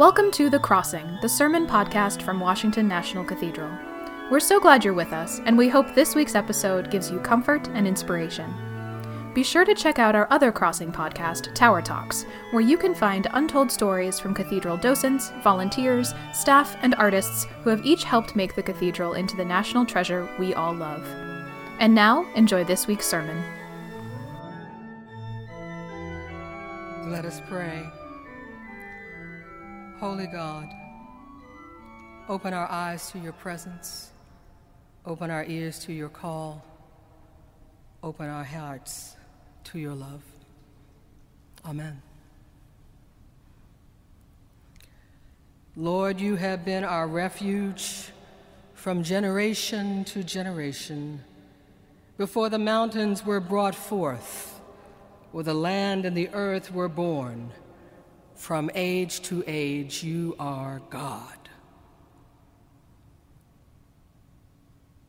Welcome to The Crossing, the sermon podcast from Washington National Cathedral. We're so glad you're with us, and we hope this week's episode gives you comfort and inspiration. Be sure to check out our other Crossing podcast, Tower Talks, where you can find untold stories from cathedral docents, volunteers, staff, and artists who have each helped make the cathedral into the national treasure we all love. And now, enjoy this week's sermon. Let us pray. Holy God, open our eyes to your presence, open our ears to your call, open our hearts to your love. Amen. Lord, you have been our refuge from generation to generation. Before the mountains were brought forth, or the land and the earth were born, from age to age, you are God.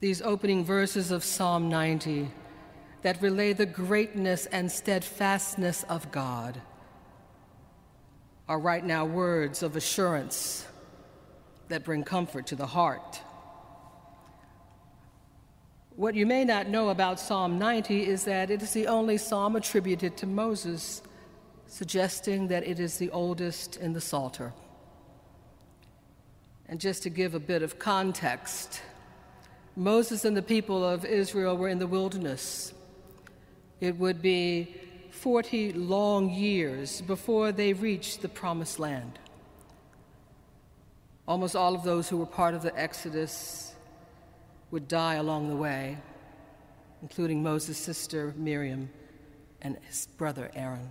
These opening verses of Psalm 90 that relay the greatness and steadfastness of God are right now words of assurance that bring comfort to the heart. What you may not know about Psalm 90 is that it is the only psalm attributed to Moses, suggesting that it is the oldest in the Psalter. And just to give a bit of context, Moses and the people of Israel were in the wilderness. It would be 40 long years before they reached the Promised Land. Almost all of those who were part of the Exodus would die along the way, including Moses' sister Miriam and his brother Aaron.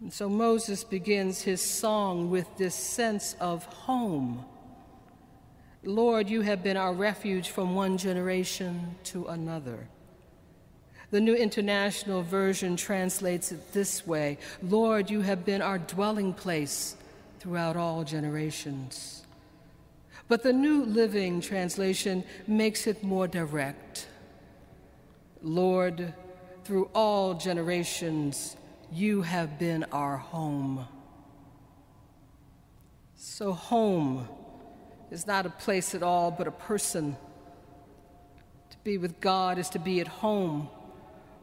And so Moses begins his song with this sense of home. Lord, you have been our refuge from one generation to another. The New International Version translates it this way: Lord, you have been our dwelling place throughout all generations. But the New Living Translation makes it more direct. Lord, through all generations, you have been our home. So home is not a place at all, but a person. To be with God is to be at home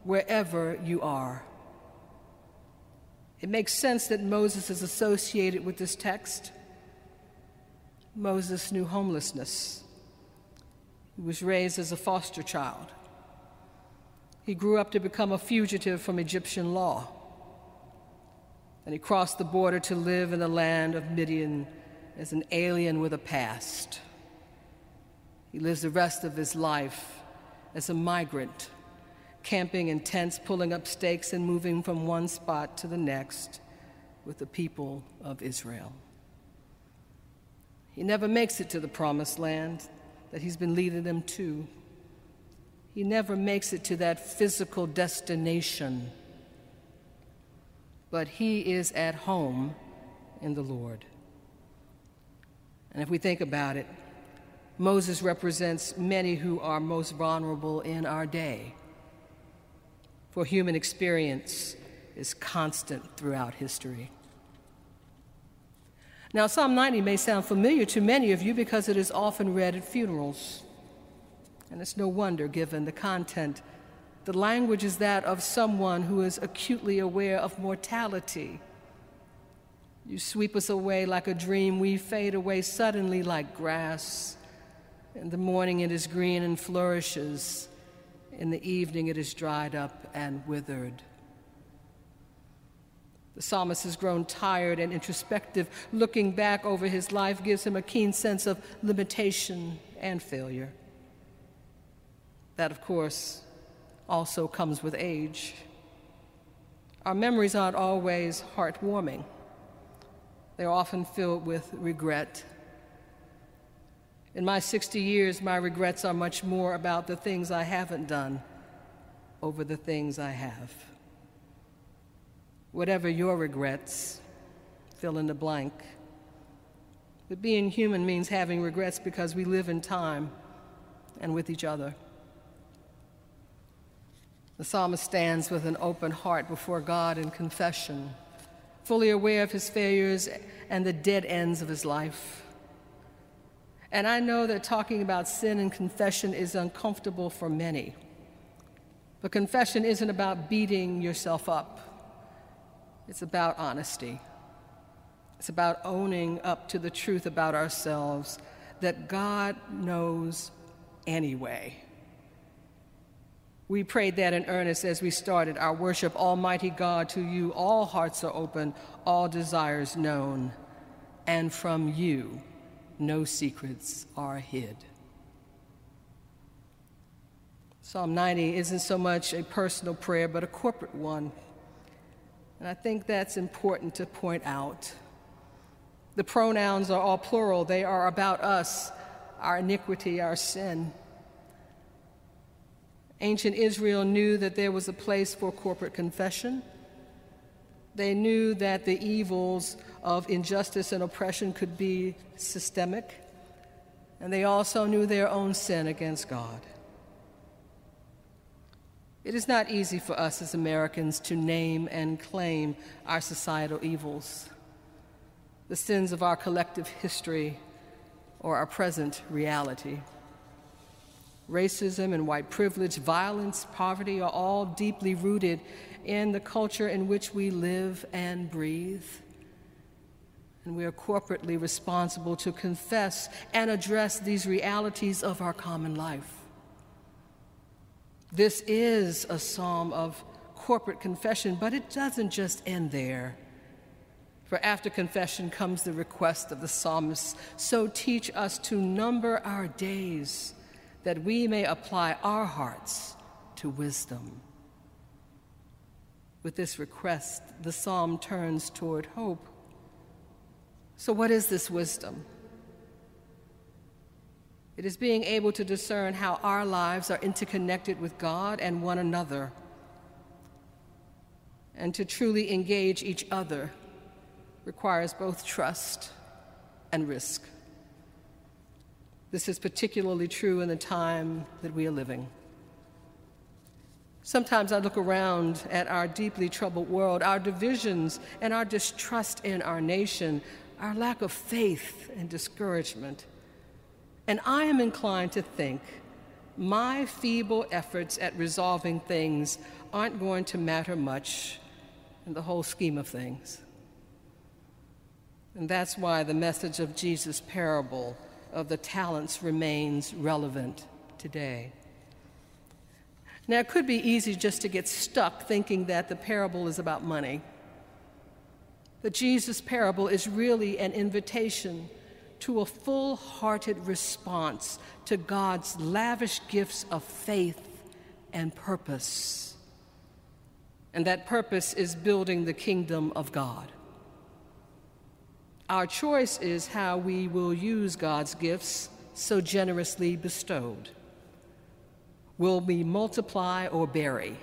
wherever you are. It makes sense that Moses is associated with this text. Moses knew homelessness. He was raised as a foster child. He grew up to become a fugitive from Egyptian law. And he crossed the border to live in the land of Midian as an alien with a past. He lives the rest of his life as a migrant, camping in tents, pulling up stakes, and moving from one spot to the next with the people of Israel. He never makes it to the Promised Land that he's been leading them to. He never makes it to that physical destination. But he is at home in the Lord. And if we think about it, Moses represents many who are most vulnerable in our day, for human experience is constant throughout history. Now, Psalm 90 may sound familiar to many of you because it is often read at funerals. And it's no wonder, given the content. The language is that of someone who is acutely aware of mortality. You sweep us away like a dream. We fade away suddenly like grass. In the morning it is green and flourishes. In the evening it is dried up and withered. The psalmist has grown tired and introspective. Looking back over his life gives him a keen sense of limitation and failure. That, of course, also comes with age. Our memories aren't always heartwarming. They're often filled with regret. In my 60 years, my regrets are much more about the things I haven't done over the things I have. Whatever your regrets, fill in the blank. But being human means having regrets because we live in time and with each other. The psalmist stands with an open heart before God in confession, fully aware of his failures and the dead ends of his life. And I know that talking about sin and confession is uncomfortable for many. But confession isn't about beating yourself up. It's about honesty. It's about owning up to the truth about ourselves that God knows anyway. We prayed that in earnest as we started our worship. Almighty God, to you all hearts are open, all desires known, and from you no secrets are hid. Psalm 90 isn't so much a personal prayer, but a corporate one. And I think that's important to point out. The pronouns are all plural. They are about us, our iniquity, our sin. Ancient Israel knew that there was a place for corporate confession. They knew that the evils of injustice and oppression could be systemic, and they also knew their own sin against God. It is not easy for us as Americans to name and claim our societal evils, the sins of our collective history or our present reality. Racism and white privilege, violence, poverty are all deeply rooted in the culture in which we live and breathe. And we are corporately responsible to confess and address these realities of our common life. This is a psalm of corporate confession, but it doesn't just end there. For after confession comes the request of the psalmist, so teach us to number our days, that we may apply our hearts to wisdom. With this request, the psalm turns toward hope. So what is this wisdom? It is being able to discern how our lives are interconnected with God and one another, and to truly engage each other requires both trust and risk. This is particularly true in the time that we are living. Sometimes I look around at our deeply troubled world, our divisions and our distrust in our nation, our lack of faith and discouragement. And I am inclined to think my feeble efforts at resolving things aren't going to matter much in the whole scheme of things. And that's why the message of Jesus' parable of the talents remains relevant today. Now, it could be easy just to get stuck thinking that the parable is about money. The Jesus parable is really an invitation to a full-hearted response to God's lavish gifts of faith and purpose. And that purpose is building the kingdom of God. Our choice is how we will use God's gifts so generously bestowed. Will we multiply or bury,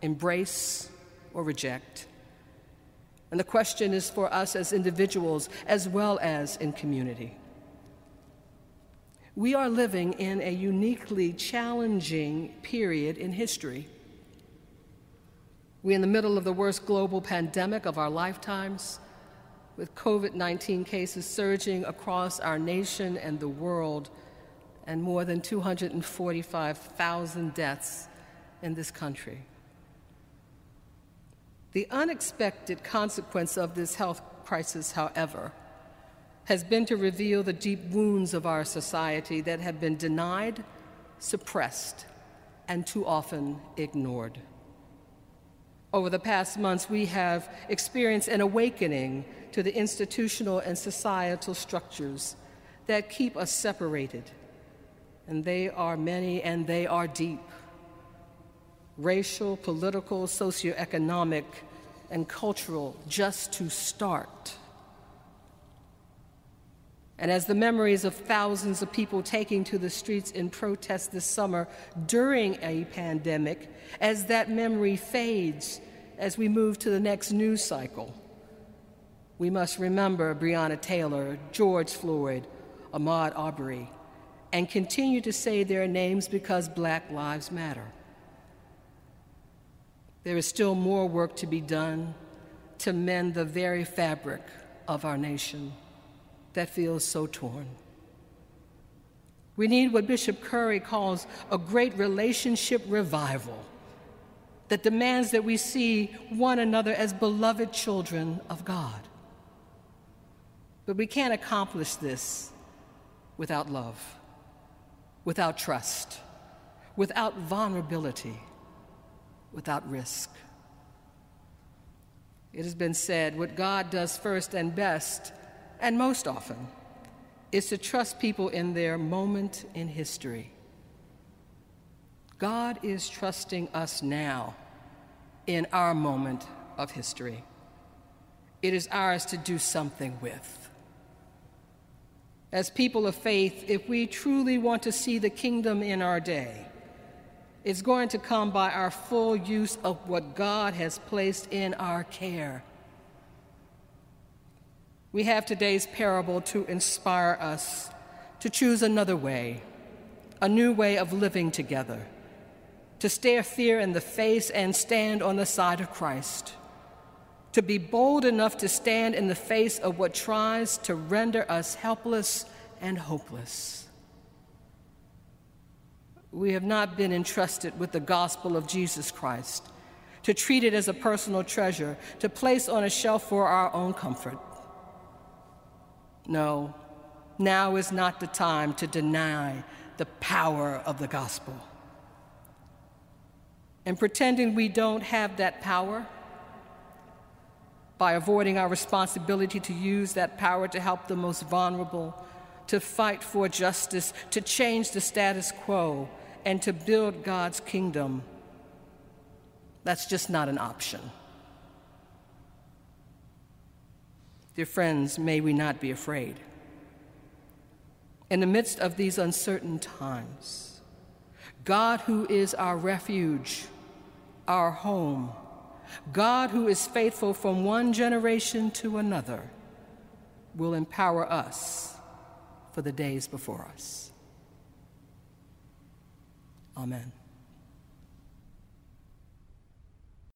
embrace or reject? And the question is for us as individuals as well as in community. We are living in a uniquely challenging period in history. We're in the middle of the worst global pandemic of our lifetimes, with COVID-19 cases surging across our nation and the world, and more than 245,000 deaths in this country. The unexpected consequence of this health crisis, however, has been to reveal the deep wounds of our society that have been denied, suppressed, and too often ignored. Over the past months, we have experienced an awakening to the institutional and societal structures that keep us separated. And they are many and they are deep. Racial, political, socioeconomic, and cultural, just to start. And as the memories of thousands of people taking to the streets in protest this summer during a pandemic, as that memory fades as we move to the next news cycle, we must remember Breonna Taylor, George Floyd, Ahmaud Arbery, and continue to say their names because Black lives matter. There is still more work to be done to mend the very fabric of our nation that feels so torn. We need what Bishop Curry calls a great relationship revival that demands that we see one another as beloved children of God. But we can't accomplish this without love, without trust, without vulnerability, without risk. It has been said, what God does first and best, and most often, is to trust people in their moment in history. God is trusting us now in our moment of history. It is ours to do something with. As people of faith, if we truly want to see the kingdom in our day, it's going to come by our full use of what God has placed in our care. We have today's parable to inspire us to choose another way, a new way of living together, to stare fear in the face and stand on the side of Christ, to be bold enough to stand in the face of what tries to render us helpless and hopeless. We have not been entrusted with the gospel of Jesus Christ, to treat it as a personal treasure, to place on a shelf for our own comfort. No, now is not the time to deny the power of the gospel. And pretending we don't have that power, by avoiding our responsibility to use that power to help the most vulnerable, to fight for justice, to change the status quo, and to build God's kingdom, that's just not an option. Dear friends, may we not be afraid. In the midst of these uncertain times, God, who is our refuge, our home, God, who is faithful from one generation to another, will empower us for the days before us. Amen.